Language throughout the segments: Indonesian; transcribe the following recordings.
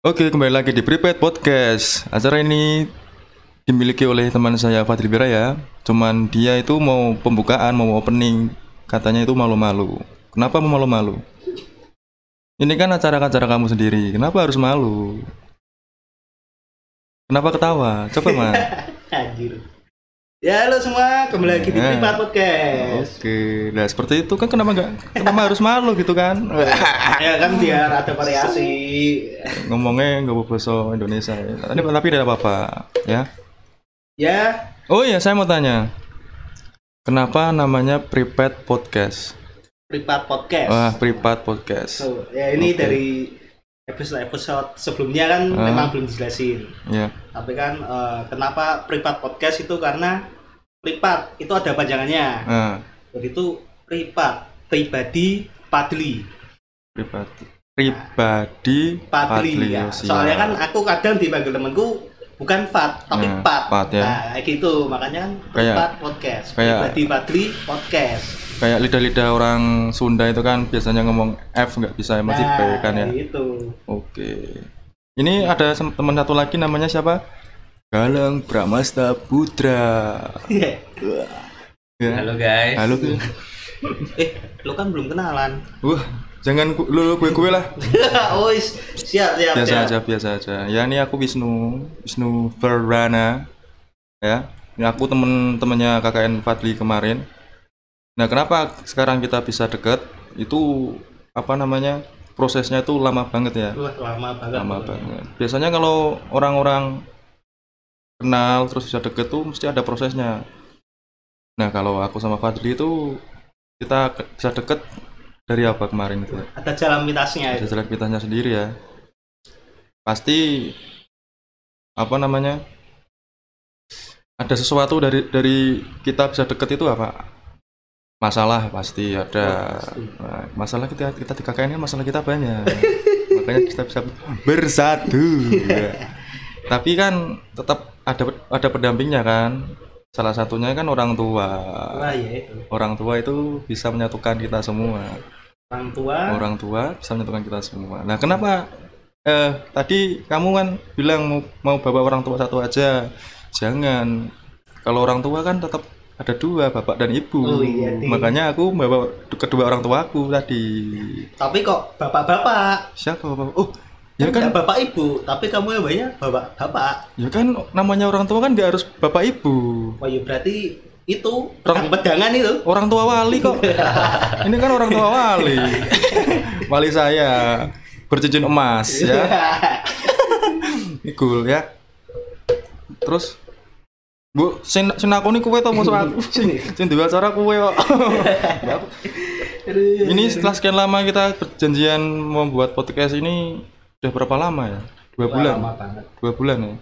Oke, kembali lagi di Pripat Podcast. Acara ini dimiliki oleh teman saya Fatri Bira ya. Cuman dia itu mau pembukaan, mau opening, katanya itu malu-malu. Kenapa mau malu-malu? Ini kan acara-acara kamu sendiri. Kenapa harus malu? Kenapa ketawa? Coba man. Anjir. Ya halo semua, kembali lagi di Pripat Podcast. Oke, nah seperti itu kan kenapa harus malu gitu kan? Ya kan biar ada variasi. Ngomongnya nggak bahasa Indonesia. Tapi tidak apa-apa, ya? Ya. Oh iya, saya mau tanya, kenapa namanya Pripat Podcast? Pripat Podcast. Wah, Pripat Podcast. Oh, ya ini okay. Dari episode sebelumnya kan memang belum dijelasin. Yeah. Tapi kan kenapa Pripat Podcast itu karena Pripat itu ada panjangannya. Jadi itu Pripat pribadi Fadli. Pribadi Fadli. Ya. Soalnya kan aku kadang dipanggil temanku bukan Fat tapi Pat. Ya. Nah, kayak gitu. Makanya kan Pripat Podcast. Pribadi Fadli Podcast. Kayak lidah-lidah orang Sunda itu kan biasanya ngomong F nggak bisa, masih B kan ya. Itu. Oke. Ini ada teman satu lagi namanya siapa? Galang Bramasta Putra. Yeah. Ya. Halo guys. Halo tuh. Lo kan belum kenalan. Jangan lo gue lah. Oh siap. Biasa aja. Ya ini aku Wisnu Perdana. Ya. Ini aku temen-temennya KKN Fadli kemarin. Nah, kenapa sekarang kita bisa deket? Itu prosesnya itu lama banget ya. Lama banget. Biasanya kalau orang-orang kenal terus bisa deket tuh mesti ada prosesnya. Nah, kalau aku sama Fadli itu kita bisa deket dari apa kemarin itu? Ada jalan pintasnya. Ada jalan pintasnya sendiri ya. Pasti ada sesuatu dari kita bisa deket itu apa? Masalah pasti ada. Nah, masalah kita di KKN ini masalah kita banyak. Makanya kita bisa bersatu. Ya. Tapi kan tetap ada pendampingnya kan. Salah satunya kan orang tua. Nah, ya itu. Orang tua itu bisa menyatukan kita semua. Orang tua bisa menyatukan kita semua. Nah, kenapa tadi kamu kan bilang mau bawa orang tua satu aja. Jangan. Kalau orang tua kan tetap ada dua, bapak dan ibu. Oh, iya, makanya aku membawa kedua orang tuaku tadi. Tapi kok bapak-bapak? Siapa bapak? Oh, ya kan bapak ibu, tapi kamu yang banyak bapak-bapak. Ya kan namanya orang tua kan enggak harus bapak ibu. Wah, ya berarti itu pedang-pedangan itu. Orang tua wali kok. Ini kan orang tua wali. Wali saya bercincin emas ya. Cool ya. Terus Bu, sen aku nih kue tau musuh aku sen dua cara kue kok. Ini setelah sekian lama kita perjanjian membuat podcast ini udah berapa lama ya? 2 bulan. Lama banget. 2 bulan ya?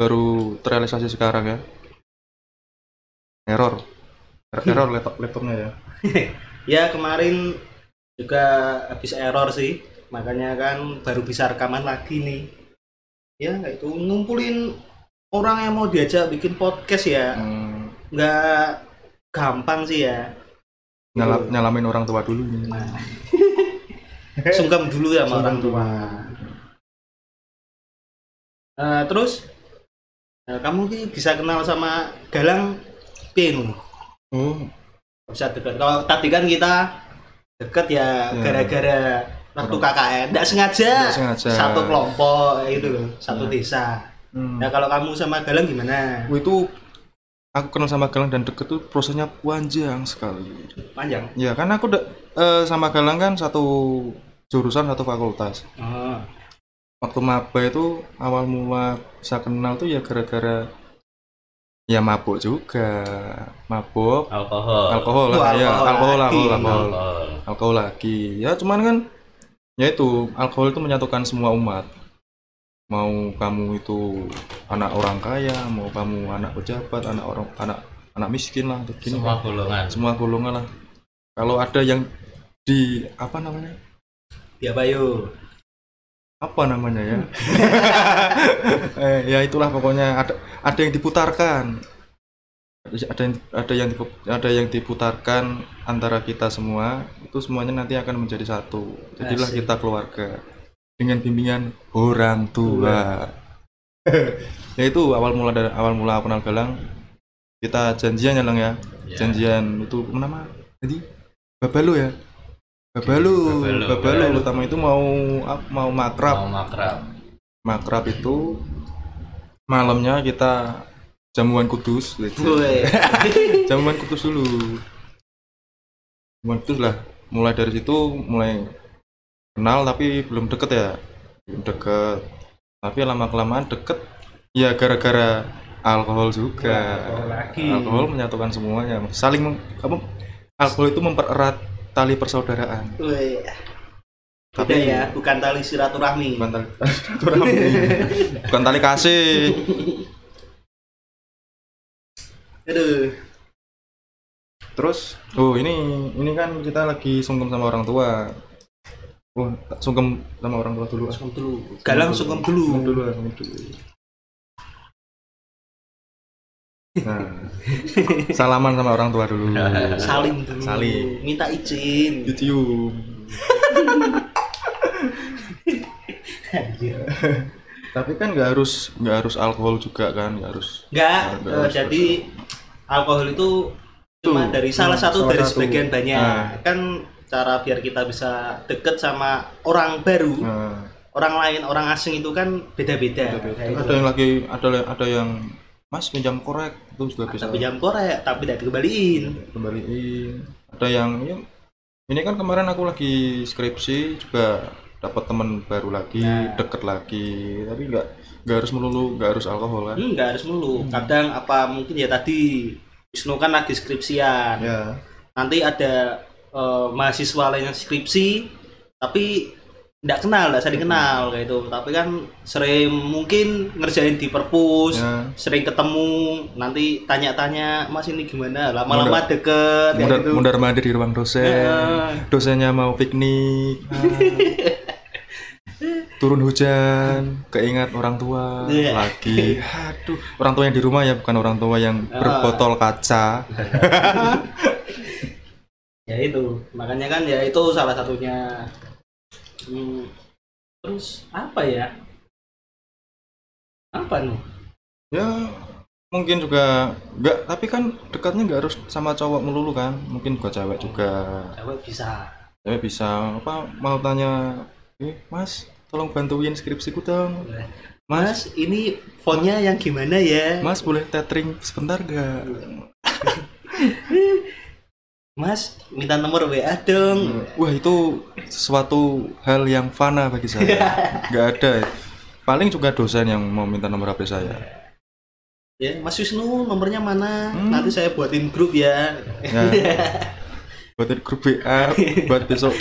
Baru terrealisasi sekarang ya? Error laptopnya ya? Ya kemarin juga habis error sih. Makanya kan baru bisa rekaman lagi nih. Ya itu ngumpulin orang yang mau diajak bikin podcast ya, nggak gampang sih ya. Nyalamin orang tua dulu nih. Nah. Sungkem dulu ya sama orang tua. Terus, kamu sih bisa kenal sama Galang Pin. Bisa dekat. Kalau tadi kan kita dekat ya gara-gara waktu KKN. Nggak sengaja. Satu kelompok itu loh, satu desa. Nah kalau kamu sama Galang gimana? Itu aku kenal sama Galang dan deket tuh prosesnya panjang sekali. Panjang? Ya kan aku sama Galang kan satu jurusan, satu fakultas. Waktu maba itu awal mula bisa kenal tuh ya gara-gara ya mabuk juga. Mabuk Alkohol lagi. Ya cuman kan ya itu alkohol itu menyatukan semua umat. Mau kamu itu anak orang kaya, mau kamu anak pejabat, anak miskin lah, begini. Semua golongan lah. Kalau ada yang di apa namanya ya? Ya itulah pokoknya ada yang diputarkan. Ada yang diputarkan antara kita semua, itu semuanya nanti akan menjadi satu. Jadilah kita keluarga. dengan bimbingan orang tua. Ya itu awal mula kenal Galang. Kita janjian ya Lang ya. Yeah. Janjian itu nama tadi Babalo ya. Babalo utama itu mau makrab. Makrab itu malamnya kita jamuan kudus. Jamuan kudus dulu. Jamuan kudus lah. Mulai dari situ mulai kenal, tapi belum deket ya. Tapi lama-kelamaan deket. Ya gara-gara alkohol juga. Alkohol menyatukan semuanya. Alkohol itu mempererat tali persaudaraan. Tapi ya, bukan tali silaturahmi. Bukan tali kasih. Aduh. Terus, ini kan kita lagi sungkem sama orang tua. Sungkem sama orang tua dulu. Galang sungkem dulu. Sungkem dulu. Nah, salaman sama orang tua dulu. Salim dulu. Minta izin. Dicium. Tapi kan nggak harus alkohol juga kan, nggak harus, jadi alkohol itu cuma dari salah satu. Sebagian banyak. Kan cara biar kita bisa deket sama orang baru, orang lain, orang asing itu kan beda-beda. Ada yang mas pinjam korek itu juga bisa. Pinjam korek tapi tidak dikembaliin. Ada yang ini kan kemarin aku lagi skripsi juga dapat teman baru lagi, deket lagi, tapi nggak harus alkohol kan? Nggak harus melulu. Kadang apa mungkin ya tadi Wisnu kan lagi skripsian, nanti ada mahasiswa lain yang skripsi, tapi nggak saling kenal kayak itu, tapi kan sering mungkin ngerjain di perpus, sering ketemu, nanti tanya-tanya mas ini gimana, lama-lama deket, mundar-mandir di ruang dosen, dosennya mau piknik, turun hujan, keingat orang tua lagi. Aduh, orang tua yang di rumah ya, bukan orang tua yang berbotol kaca. Ya itu, makanya kan ya itu salah satunya. Terus apa ya? Apa nih? Ya mungkin juga enggak, tapi kan dekatnya enggak harus sama cowok melulu kan. Mungkin juga cewek juga. Cewek bisa. Apa mau tanya? Mas, tolong bantuin skripsiku dong. Mas, ini fontnya yang gimana ya? Mas, boleh tethering sebentar gak? Mas, minta nomor WA dong. Wah, itu sesuatu hal yang fana bagi saya. Gak ada. Paling juga dosen yang mau minta nomor HP saya. Ya, Mas Wisnu, nomornya mana? Nanti saya buatin grup ya. Buatin grup WA buat besok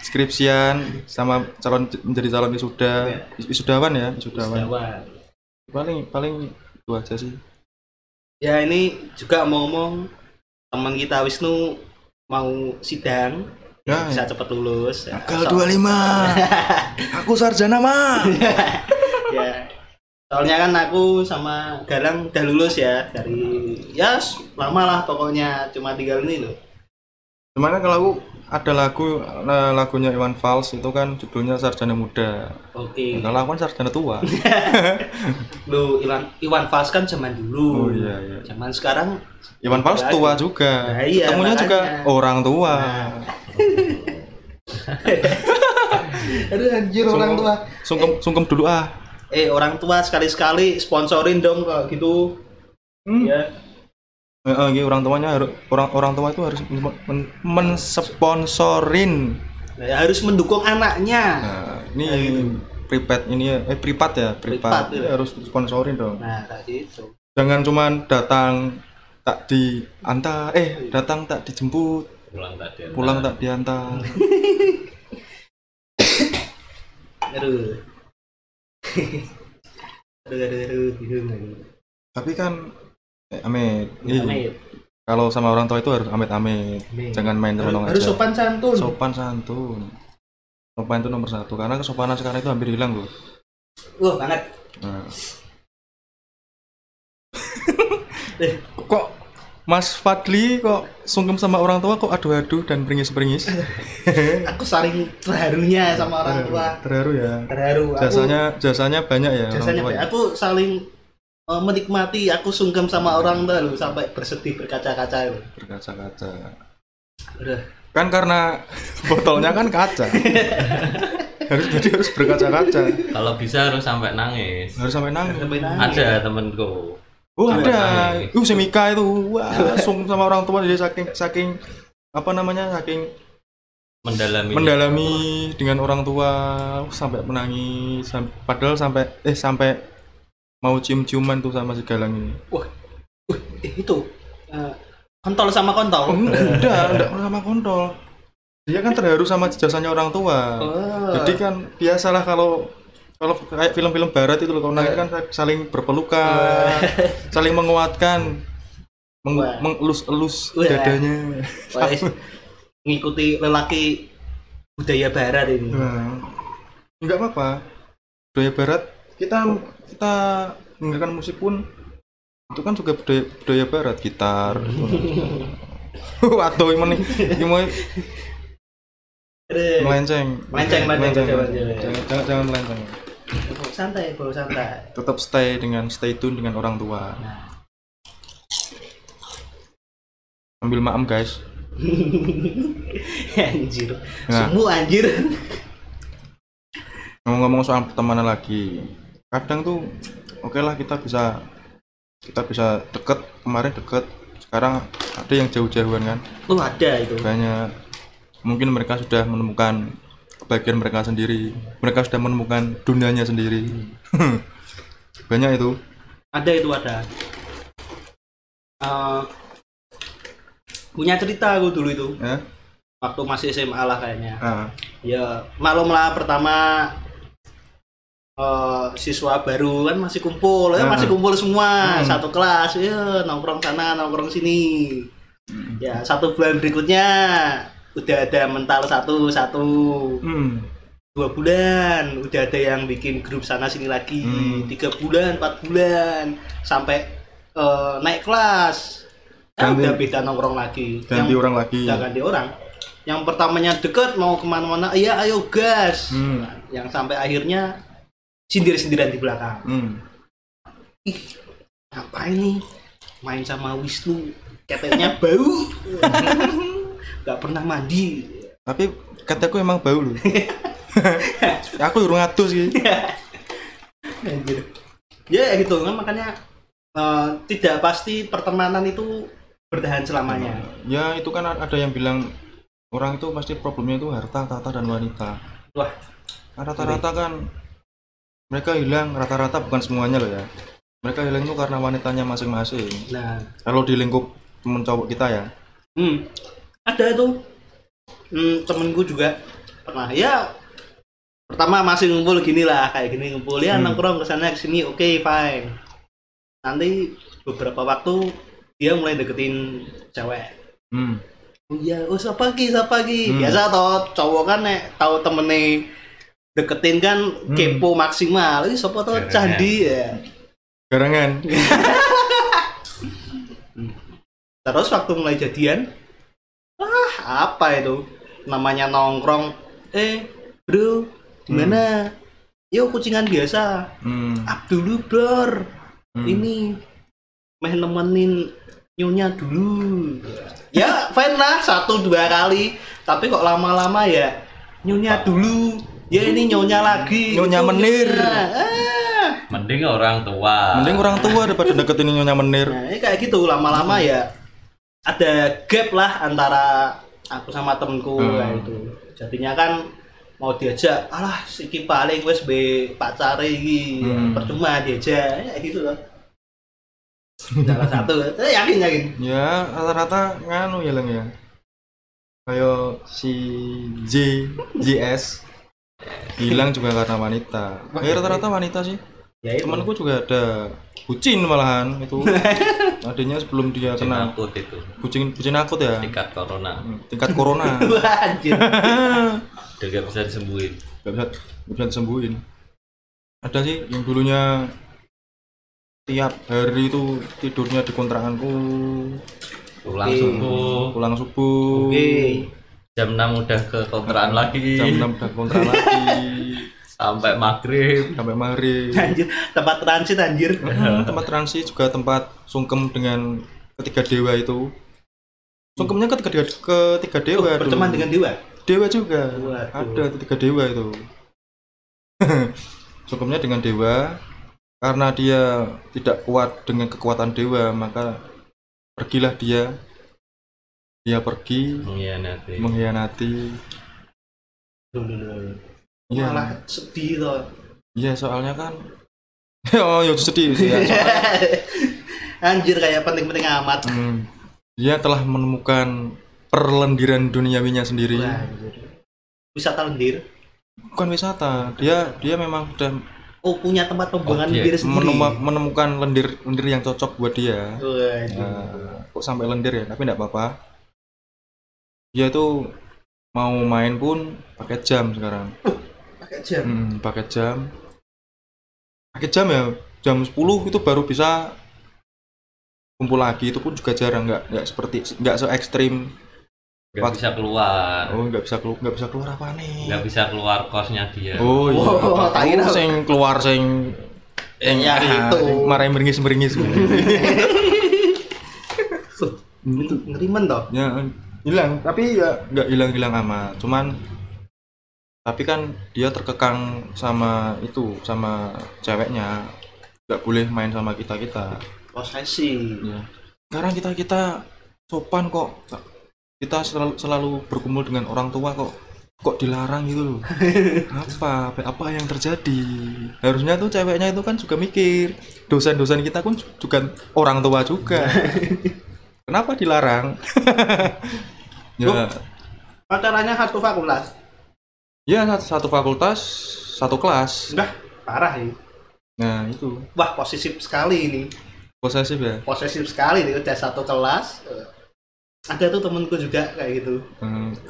skripsian sama menjadi calon wisudawan. Paling itu aja sih. Ya ini juga ngomong teman kita Wisnu mau sidang, bisa cepat lulus. Tanggal 25. Aku sarjana mah. Ya. Soalnya kan aku sama Galang udah lulus ya dari lama lah pokoknya, cuma tinggal ini loh. Cuman kalau aku ada lagunya Iwan Fals itu kan judulnya Sarjana Muda. Oke. Nah, kalau aku kan sarjana tua. Loh, Iwan Fals kan zaman dulu. Oh iya. Zaman sekarang Iwan Fals tua juga. Nah, iya, ketemunya makanya juga orang tua. Nah. Aduh anjir, orang tua. Sungkem dulu ah. Orang tua sekali-sekali sponsorin dong kalau gitu. Ya. Orang tua itu harus mensponsorin. Harus mendukung anaknya. Nah, ini Pripat ya. Harus sponsorin dong. Nah, tadi itu. Jangan cuma datang tak dijemput. Pulang tak diantar. Aduh. Tapi kan amit. Kalau sama orang tua itu harus amit. Jangan main terlonong aja. Harus sopan santun. Sopan itu nomor satu. Karena kesopanan sekarang itu hampir hilang loh. Banget. Nah. Kok Mas Fadli kok sungkem sama orang tua kok aduh-aduh dan beringis-beringis? Aku saling terharunya sama orang tua. Terharu ya. Terharu. Jasanya banyak ya. Jasanya banyak. Aku saling menikmati. Aku sungkem sama orang tua loh sampai bersedih berkaca-kaca loh. Berkaca-kaca. Udah. Kan karena botolnya kan kaca. harus berkaca-kaca. Kalau bisa harus sampai nangis. Ada temanku. Oh ada, Semika itu, wah, sung sama orang tua jadi saking mendalami dengan orang tua sampai menangis, padahal sampai mau cium-ciuman tuh sama si Galang ini. Wah, itu kontol sama kontol. Enggak sama kontol. Dia kan terharu sama jasanya orang tua. Oh. Jadi kan biasalah kalau kayak film-film barat itu loh, kalau nangis kan saling berpelukan, saling menguatkan, mengelus-elus dadanya. Ngikuti lelaki budaya barat ini. Enggak apa-apa. Budaya barat kita mendengarkan musik pun itu kan juga budaya barat, gitar. Atau ini melenceng. Jangan melenceng. Santai. Tetap stay tune dengan orang tua. Nah. Ambil maem guys. Anjir. Nah. Semua anjir. Ngomong-ngomong soal pertemanan lagi. Kadang tuh oke lah kita bisa deket, kemarin deket, sekarang ada yang jauh-jauhan kan? Oh ada itu. Banyak. Mungkin mereka sudah menemukan kebahagiaan mereka sendiri. Mereka sudah menemukan dunianya sendiri. Banyak itu. Ada. Punya cerita aku dulu itu. Waktu masih SMA lah kayaknya. Ya maklumlah pertama siswa baru kan masih kumpul semua satu kelas. Ya nongkrong sana nongkrong sini. Ya satu bulan berikutnya. Udah ada mental satu 2 bulan udah ada yang bikin grup sana sini lagi 3 bulan 4 bulan sampai naik kelas udah beda nongkrong lagi ganti orang yang pertamanya deket mau kemana-mana ya ayo gas yang sampai akhirnya sindir-sindiran di belakang ngapain nih main sama Wisnu keteknya bau gak pernah mandi tapi kataku emang bau loh. Aku urung atus gitu. Ya gitu kan makanya tidak pasti pertemanan itu bertahan selamanya. Ya itu kan ada yang bilang orang itu pasti problemnya itu harta, tata, dan wanita. Wah rata-rata kan mereka hilang rata-rata bukan semuanya loh ya. Mereka hilang itu karena wanitanya masing-masing. Nah kalau di lingkup temen cowok kita ya. Ada tuh temenku juga pernah ya pertama masih ngumpul gini lah kayak gini ngumpul ya nongkrong kesana kesini oke, fine nanti beberapa waktu dia mulai deketin cewek siapa lagi biasa toh cowok kan nek tahu temennya deketin kan kepo maksimal ini siapa toh candi ya garangan. Terus waktu mulai jadian apa itu namanya nongkrong bro gimana yuk kucingan biasa Abdul bro ini meh nemenin nyonya dulu ya fine lah 1-2 kali tapi kok lama-lama ya nyonya dulu ya ini nyonya lagi nyonya menir mending orang tua daripada deketin nyonya menir. Nah ini kayak gitu lama-lama ya ada gap lah antara aku sama temenku kayak itu. Jadinya kan mau diajak, alah iki paling wis be pacare iki, percuma diajak kayak gitu loh. Salah satu, yakin. Ya, rata-rata nganu ya leng ya. Kayak si JS hilang juga karena wanita. Ya rata-rata wanita sih. Ya, temanku juga ada bucin malahan itu. Adanya sebelum dia kena bucin akut ya. Tingkat corona. Anjir. Udah enggak bisa disembuhin. Ada sih yang dulunya tiap hari itu tidurnya di kontrakanku. Pulang subuh. Okay. Jam 6 udah ke kontrakan lagi. Sampai maghrib. Anjir, tempat transit anjir. Tempat transit juga tempat sungkem dengan ketiga dewa itu. Sungkemnya ketiga dewa. Berteman dengan dewa. Dewa juga. Waduh. Ada ketiga dewa itu. Sungkemnya dengan dewa karena dia tidak kuat dengan kekuatan dewa, maka pergilah dia pergi mengkhianati. Ya. Malah sedih loh. Iya, soalnya kan oh ya sedih sih ya. Anjir, kayak penting-penting amat. Dia telah menemukan perlendiran duniawinya sendiri. Wah, wisata lendir? Bukan wisata. Dia memang sudah punya tempat pembuangan lendir sendiri. Menemukan lendir yang cocok buat dia. Kok sampai lendir ya, tapi enggak apa-apa. Dia itu mau main pun pakai jam sekarang. Pakai jam ya, jam 10 itu baru bisa kumpul lagi, itu pun juga jarang, nggak se ekstrim. Nggak bisa keluar apa nih? Nggak bisa keluar kosnya dia. Oh iya. Oh, sing keluar sing ya itu marahin beringis. Itu ngerimen toh? Ya hilang, tapi ya nggak hilang amat, cuman tapi kan dia terkekang sama ceweknya, nggak boleh main sama kita posesif ya. Sekarang kita sopan kok, kita selalu berkumpul dengan orang tua kok dilarang gitu loh. apa yang terjadi? Harusnya tuh ceweknya itu kan juga mikir, dosen-dosen kita pun juga orang tua juga. Kenapa dilarang? Ya pacarannya satu fakultas. Iya, satu fakultas, satu kelas. Udah, parah ini. Nah, itu. Wah, posesif sekali ini. Posesif ya? Posesif sekali ini, udah satu kelas. Ada tuh temanku juga kayak gitu.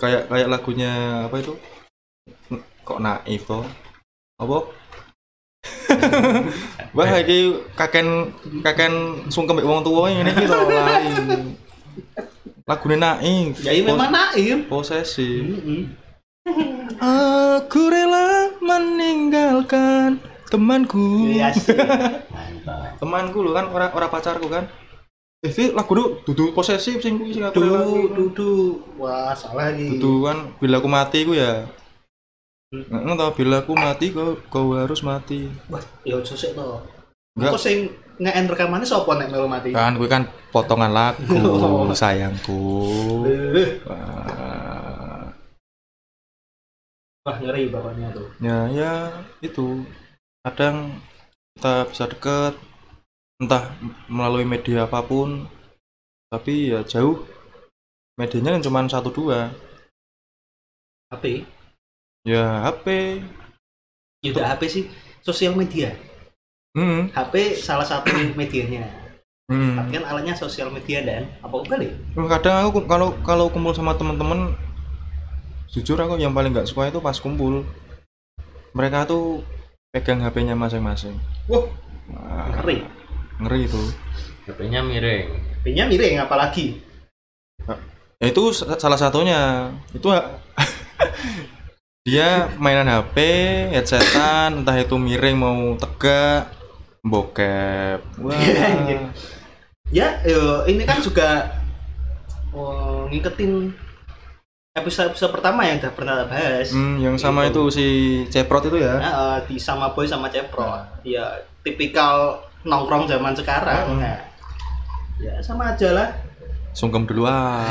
Kayak lagunya apa itu? Kok naif kok? Apa? Wah, ini kakek sungkem wong tuwa ngene iki to lae. Lagune naif. Ya iya memang naif. Posesif. Aku rela meninggalkan temanku. Yes. Temanku lo kan, orang pacarku kan. Itu lagu dudu posesif sing kuwi sing aku rela. Dudu. Wah, salah iki. Dudu kan bila aku mati ku ya. Ngono ta, bila aku mati kau harus mati. Wah, ya ojo sik to. Engko sing nge-en rekamane sapa nek melu mati? Kan kuwi kan potongan lagu sayangku. Wah, ngeri bapaknya tuh. Ya itu. Kadang kita bisa dekat entah melalui media apapun, tapi ya jauh. Medianya kan cuma 1-2. HP? Ya HP. Ya udah HP sih, sosial media. HP salah satu medianya. Tapi kan alatnya sosial media dan apa kali? Kadang aku kalau kumpul sama teman-teman, jujur aku yang paling nggak suka itu pas kumpul mereka tuh pegang HP-nya masing-masing. Wah, ngeri itu. HP-nya miring apalagi. Ya, itu salah satunya itu. Dia mainan HP, headsetan, entah itu miring mau tegak, bokep. Wah. Ya, ini kan juga ngiketin episode pertama yang udah pernah bahas. Yang sama itu si Ceprot itu ya. Di sama Boy sama Ceprot. Ya tipikal nongkrong zaman sekarang. Nah. Ya sama aja lah. Sungkem duluan.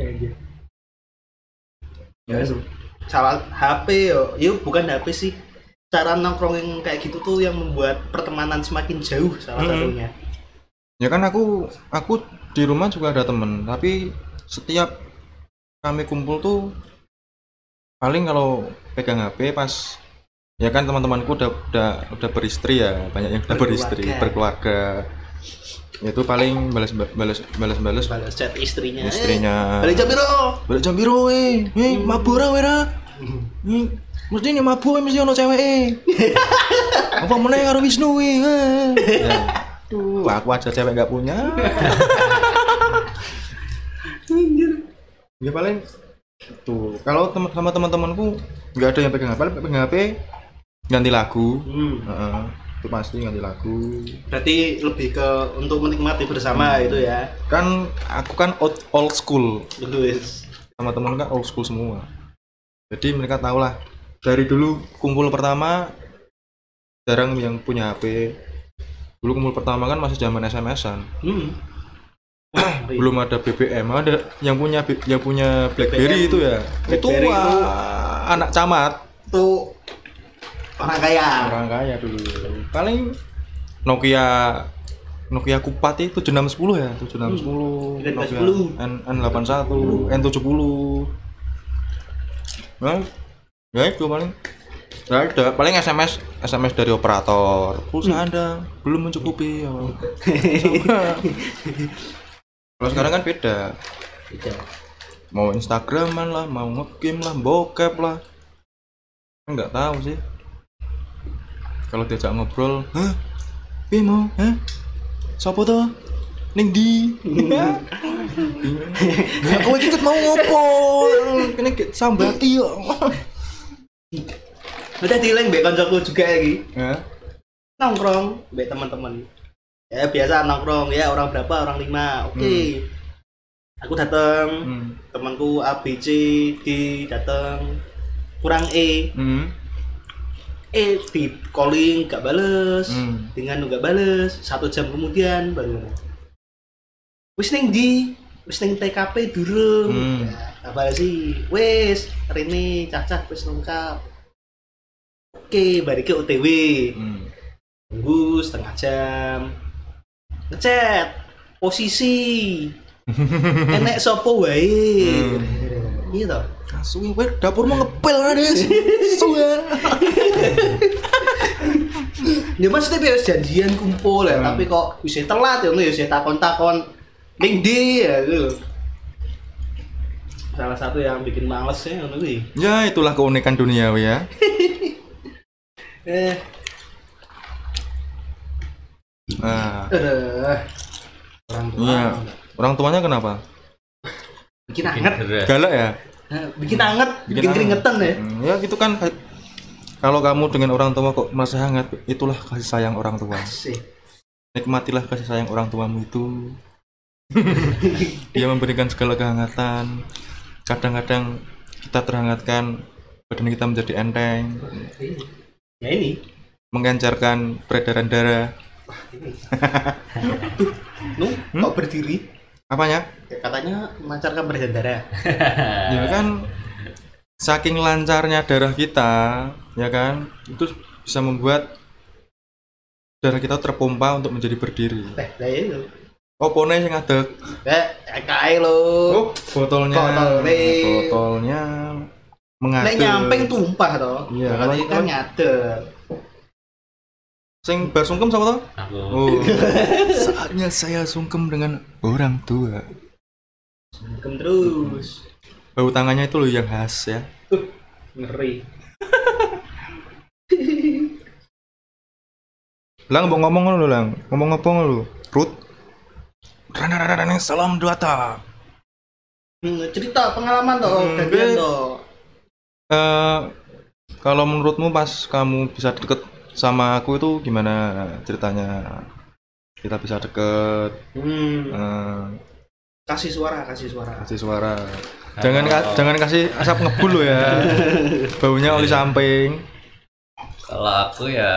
Ya. Ya. Salah HP yo, bukan HP sih. Cara nongkrong yang kayak gitu tuh yang membuat pertemanan semakin jauh salah satunya. Ya kan aku di rumah juga ada temen, tapi setiap kami kumpul tuh paling kalau pegang HP pas ya kan teman-temanku udah beristri ya, banyak yang udah berkeluarga. Itu paling balas chat istrinya. Balik jam biru mabuk ra mesti ini mabuk mesti ono cewek. Apa meneh karo Wisnu kuwi? Aduh, aku aja cewek enggak punya. Anjir. Ya paling tuh. Kalau teman-temanku enggak ada yang pegang HP ganti lagu. Itu pasti ganti lagu. Berarti lebih ke untuk menikmati bersama itu ya. Kan aku kan old school. Betul. Sama teman kan old school semua. Jadi mereka tahulah dari dulu kumpul pertama jarang yang punya HP. Dulu kumpul pertama kan masih zaman SMS-an. Belum ada BBM. Ada yang punya BlackBerry BBM. Itu ya. BlackBerry itu anak camat. Itu orang kaya dulu. Paling Nokia Kupat itu 7610 ya, 7610, Nokia N81, N70. Nah, itu paling. Enggak ada, paling SMS dari operator. Pulsa ada, belum mencukupi. Kalau sekarang kan beda. Mau Instagraman lah, mau nge-game lah, bokep lah. Enggak tahu sih. Kalau diajak ngobrol, hah? Piye mau? Hah? Sopo to? Ning ndi? Ya kowe iki ket mau ngopo? Kene gek sambati yo. Udah dileng mbek kancaku juga iki. Heeh. Nongkrong mbek teman-teman. Ya biasa nongkrong ya orang berapa? Orang 5. Oke. Aku datang, temanku A B C D datang. Kurang E. Di calling gak bales, dengan gak bales, 1 jam kemudian baru wis ning ndi, wis ning TKP durung, ya, apa sih, wis, rene cacah wis lengkap, oke, bari ke OTW, tunggu setengah jam, ngechat, posisi, enek sopo wae, gitu. Suwi wer dapur mau ngepel kan Des. Suwe. Ya maksudnya biasa janjian kumpul ya, tapi kok bisa telat ya ngono ya takon-takon ning ndi ya gitu. Salah satu yang bikin males ya ngono kuwi. Ya itulah keunikan duniawi ya. Nah. Orang tuanya kenapa? Bikin anget. Galak ya? Bikin anget, bikin keringetan ya. Ya gitu kan. Kalau kamu dengan orang tua kok merasa hangat, itulah kasih sayang orang tua. Asih. Nikmatilah kasih sayang orang tuamu itu. Dia memberikan segala kehangatan. Kadang-kadang kita terhangatkan, badan kita menjadi enteng. Ya ini menggencarkan peredaran darah. Nuh, kok berdiri? Apanya? Katanya melancarkan peredaran darah. Ya kan, saking lancarnya darah kita, ya kan, itu bisa membuat darah kita terpompa untuk menjadi berdiri. Lah itu. Opone sing ngadeg. Kae lho. Botolnya mengadeg. Nek nyamping tumpah to. Iya, kan ngadeg. Sing bar sungkem sapa to? Aku. Saatnya saya sungkem dengan orang tua. Sungkem terus. Bau tangannya itu loh yang khas ya. Ngeri. Lang mau ngomong ngono lho, Lang. Ngomong apa ngono lho? Rut. Rana salam duata. Cerita pengalaman to, kalian to. Kalau menurutmu pas kamu bisa deket sama aku itu gimana ceritanya kita bisa deket? Kasih suara. Jangan kasih asap ngebul lo ya. Baunya oli samping. Kalau aku ya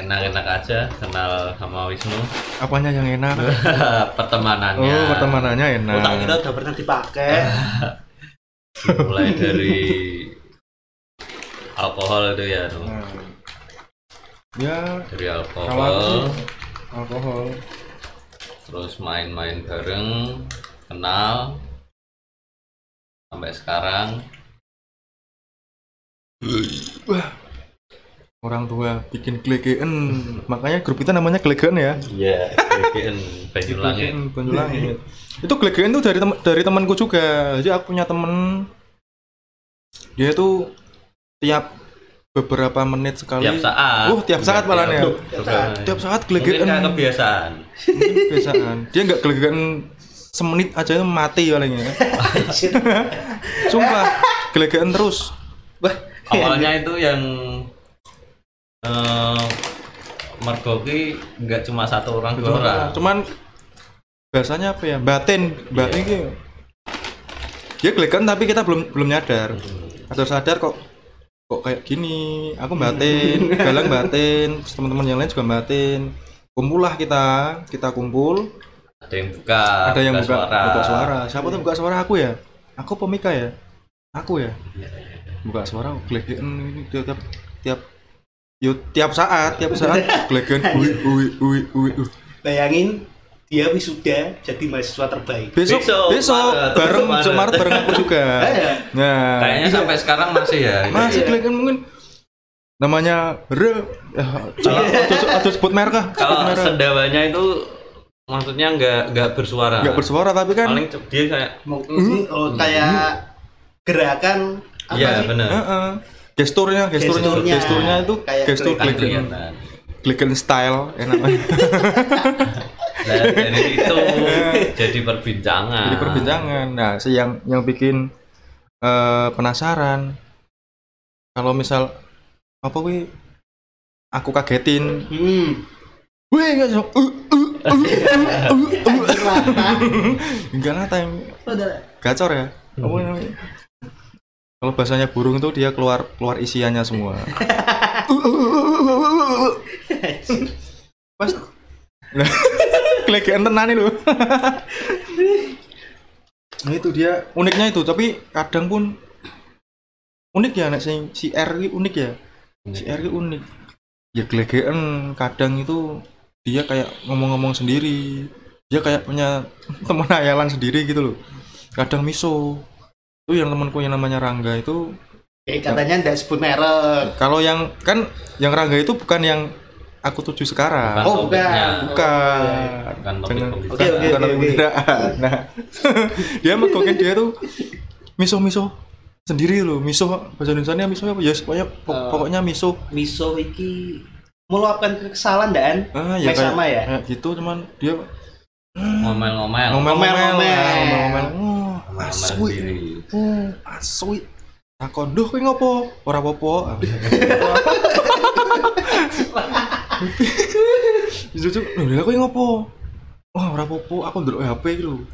enak-enak aja kenal sama Wisnu. Apanya yang enak? pertemanannya enak. Utang kita udah pernah dipakai. Mulai dari alkohol itu ya. Ya, dari alkohol. Terus main-main bareng, kenal sampai sekarang. Wah. Orang tua bikin KKN. Makanya grup kita namanya KKN ya. Iya, KKN Banyulangit. Itu KKN tuh dari temanku juga. Jadi aku punya temen. Dia tuh tiap beberapa menit sekali. Tiap saat. Tiap saat malah ya. Tiap saat gelegekan. Mungkin kebiasaan. Dia enggak gelegekan semenit aja itu mati palingnya. Sumpah, gelegekan terus. Wah, awalnya itu yang mergoki enggak cuma satu orang, dua orang. Cuman bahasanya apa ya? Batin gitu. Dia gelegekan tapi kita belum nyadar. Atau sadar kok kayak gini, aku batin, Galang batin, teman-teman yang lain juga batin. Kumpullah kita kumpul. Ada yang buka suara. Siapa tuh buka suara? Aku ya? Aku pemika ya? Aku ya? Buka suara, gelegekan ini tiap saat gelegekan ui. Bayangin dia wisuda jadi mahasiswa terbaik. Besok bareng Maret bareng aku juga. Nah, kayaknya sampai sekarang masih ya. Masih kalian mungkin namanya atau sebut merek kah? Kalau sedawanya itu maksudnya enggak bersuara. Enggak bersuara tapi kan paling dia kayak gerakan apa ya, sih? Benar. Gesturnya itu gestur Gelegekan style namanya. Nah, dari itu jadi perbincangan. Nah, yang bikin penasaran kalau misal apa wih aku kagetin. Wih enggak sok. Enggak nata yang gacor ya. Apa namanya? Kalau bahasanya burung tuh dia keluar isiannya semua. Pas gelegekan tenan lho. Nah itu dia uniknya itu, tapi kadang pun unik ya nek si R iki unik ya. Si R iki unik. Ya gelegekan kadang itu dia kayak ngomong-ngomong sendiri. Dia kayak punya teman hayalan sendiri gitu loh. Kadang miso. Itu yang temanku yang namanya Rangga itu katanya ndak sebut merek. Kalau yang kan yang Rangga itu bukan yang aku tuju sekarang. Bukan. Bukan. Nah, dia megokin dia tuh miso sendiri loh. Miso bahasa Indonesianya miso apa? Ya pokoknya miso. Miso iki meluapkan kekesalan dan sama ya. Kayak gitu cuman dia ngomel-ngomel. Asui. Takon duh kowe ngopo? Ora apa-apa. Jujur, lha kowe ngopo? Wah, ora apa-apa, aku ndelok HP iki lho.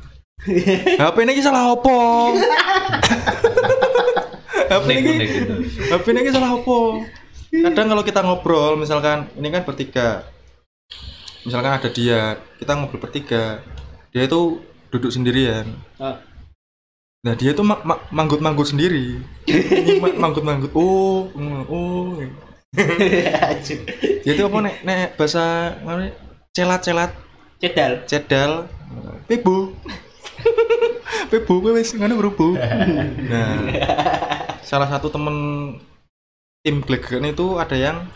HP niki salah opo? HP niki salah opo? Kadang kalau kita ngobrol misalkan ini kan bertiga. Misalkan ada dia, kita ngobrol bertiga. Dia itu duduk sendirian. Nah, dia itu manggut-manggut sendiri. Manggut-manggut. Oh. Jadi apa nek bahasa ngene celat-celat, cedal. Pibu kowe wis ngene berubu. Nah. Salah satu temen tim gelegekan itu ada yang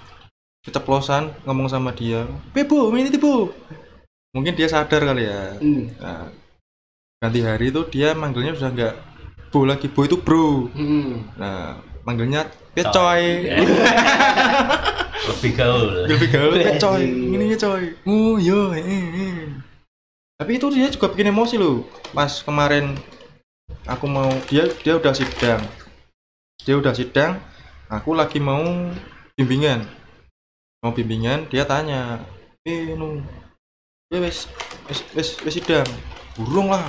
keceplosan ngomong sama dia. Pibu, ini tipu. Mungkin dia sadar kali ya. Nah, ganti hari itu dia manggilnya sudah enggak Bu lagi, Bu itu bro. Nah, manggilnya coy. Lebih gaul. Coy. Ini coy. Yo. Tapi itu dia juga bikin emosi loh. Pas kemarin aku mau dia udah sidang. Aku lagi mau bimbingan. Dia tanya, wes sidang. Burung lah.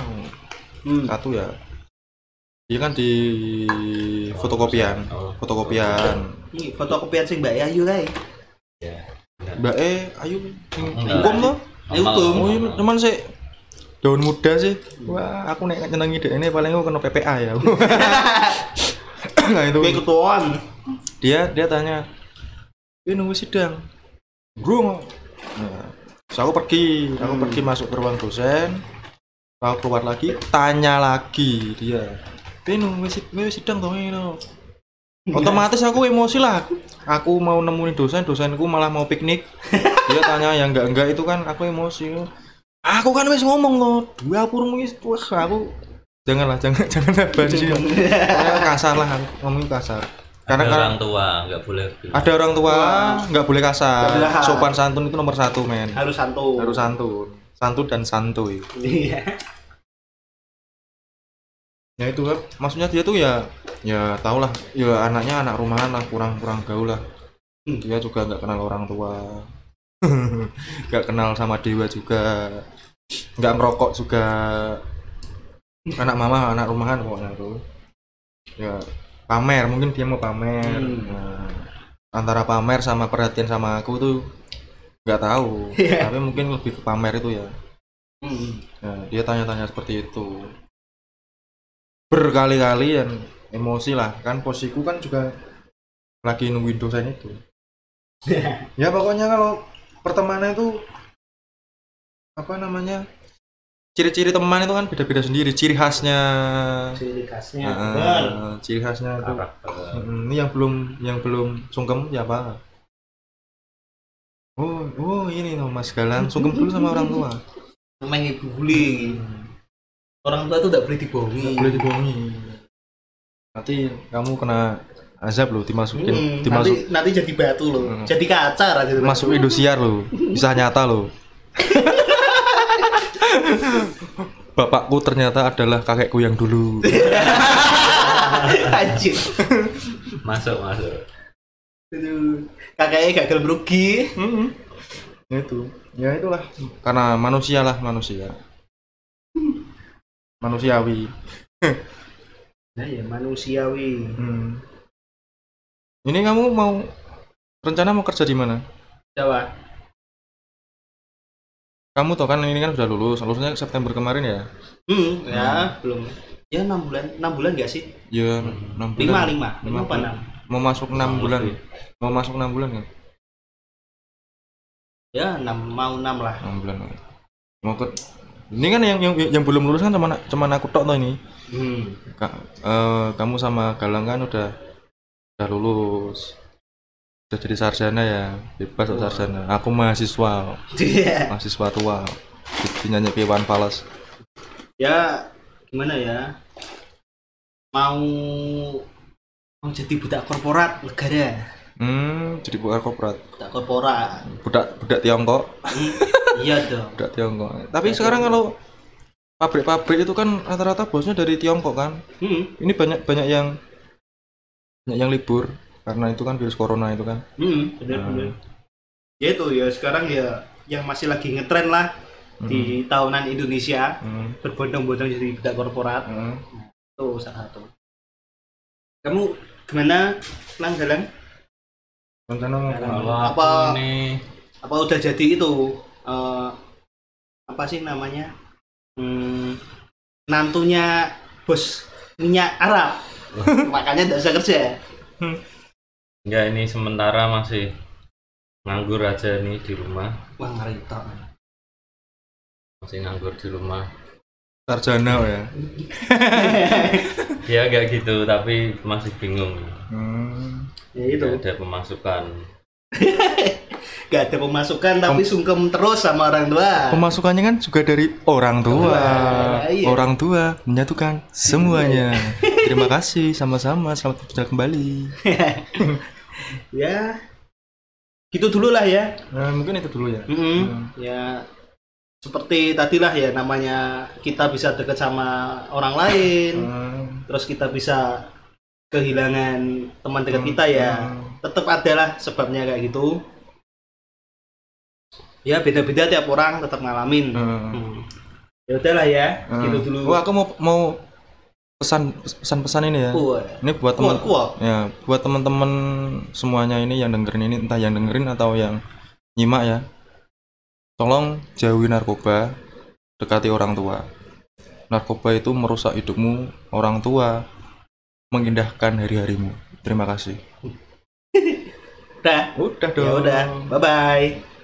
Satu ya. Iya kan di fotokopian. Ini fotokopian sing Mbak Ayu kae. Ya. Mbak Ayu sing hukum to? Hukum. Cuman sik daun muda sih. Wah, aku nek nyenengi dekne paling aku kena PPA ya. Nah itu. Ketuaan. Dia tanya, "Wis nunggu sidang." Burung. Nah, aku pergi masuk ke ruang dosen. Kalau keluar lagi, tanya lagi dia. Peno wis sidang to ngono. Otomatis aku emosi lah. Aku mau nemuin dosenku malah mau piknik. Dia tanya yang enggak itu kan aku emosi. Aku kan wis ngomong to, dua purmu wis aku janganlah jangan basi. Kasar lah ngomongin kasar. Karena ada orang tua nggak boleh. Ada orang tua nggak boleh kasar. Sopan santun itu nomor satu men. Harus santun. Harus santun. Santun dan santuy. Iya. Ya itu kan. Maksudnya dia tuh ya tau lah. Ya anaknya anak rumahan lah, kurang gaul lah. Dia juga nggak kenal orang tua. Nggak kenal sama dewa juga. Nggak ngerokok juga. Anak mama, anak rumahan pokoknya tuh. Ya. Pamer, mungkin dia mau pamer. Nah, antara pamer sama perhatian sama aku tuh nggak tahu, tapi mungkin lebih ke pamer itu ya. Nah, dia tanya-tanya seperti itu berkali-kali dan emosi lah kan, posisiku kan juga lagi nungguin dosen itu. Ya pokoknya kalau pertemanan itu apa namanya, ciri-ciri teman itu kan beda-beda sendiri, ciri khasnya ciri khasnya itu. Ini yang belum sungkem siapa? Oh ini loh Mas Galang, sungkem dulu sama orang tua. Namanya bullying. Orang tua itu tidak boleh dibohongi. Tidak boleh dibohongi. Nanti kamu kena azab loh, dimasukin. Nanti jadi batu loh, jadi kaca aja. Masuk Indosiar loh, kisah nyata loh. Bapakku ternyata adalah kakekku yang dulu. Anjir. Masuk. Aduh, kakeknya gagal merugi. Itu. Ya itulah, karena manusia. Manusiawi. Nah ya, manusiawi. Ini kamu rencana mau kerja di mana? Jawa. Kamu tau kan ini kan sudah lulusnya September kemarin ya? Ya belum. Ya 6 bulan nggak sih? Ya 6 bulan. 5 apa 6? Mau masuk 6 bulan kan? Ya 6 lah. 6 bulan. Mau ikut. Ini kan yang belum lulus kan cuman aku tok toh ini. Kamu sama Galang kan udah lulus. Udah jadi sarjana ya, bebas atau sarjana. Aku mahasiswa. Mahasiswa tua. Dinyanyi Iwan Fals. Ya, gimana ya? Mau jadi budak korporat negara. Jadi budak korporat. Budak Tiongkok. Iya dong. Budak Tiongkok. Tapi sekarang kalau pabrik-pabrik itu kan rata-rata bosnya dari Tiongkok kan. Ini banyak yang libur. Karena itu kan virus corona itu kan. Benar. Ya itu ya sekarang ya yang masih lagi ngetren lah di tahunan Indonesia, berbondong-bondong jadi budak korporat. Itu salah satu. Kamu gimana, Galang? Rencana apa ini? Apa udah jadi itu apa sih namanya? Nantunya bos minyak Arab. Makanya enggak bisa kerja. Enggak, ini sementara masih nganggur aja nih di rumah. Wah, ngarita. Masih nganggur di rumah. Sarjana ya. Ya enggak gitu, tapi masih bingung. Ya itu. Gak ada pemasukan tapi sungkem terus sama orang tua. Pemasukannya kan juga dari orang tua. Iya. Orang tua menyatukan semuanya. Terima kasih, sama-sama, selamat berjaya kembali. Ya, gitu dulu lah ya. Nah, mungkin itu dulu ya. Ya, seperti tadilah ya, namanya kita bisa dekat sama orang lain, terus kita bisa kehilangan teman dekat kita ya. Tetap adalah sebabnya kayak gitu. Ya, beda-beda tiap orang tetap ngalamin. Ya udahlah ya, gitu dulu. Oh, aku mau pesan-pesan ini ya. Ini buat teman. Ya, buat teman-teman semuanya ini yang dengerin ini, entah yang dengerin atau yang nyimak ya. Tolong jauhi narkoba, dekati orang tua. Narkoba itu merusak hidupmu, orang tua mengindahkan hari-harimu. Terima kasih. Udah dong. Ya udah. Bye-bye.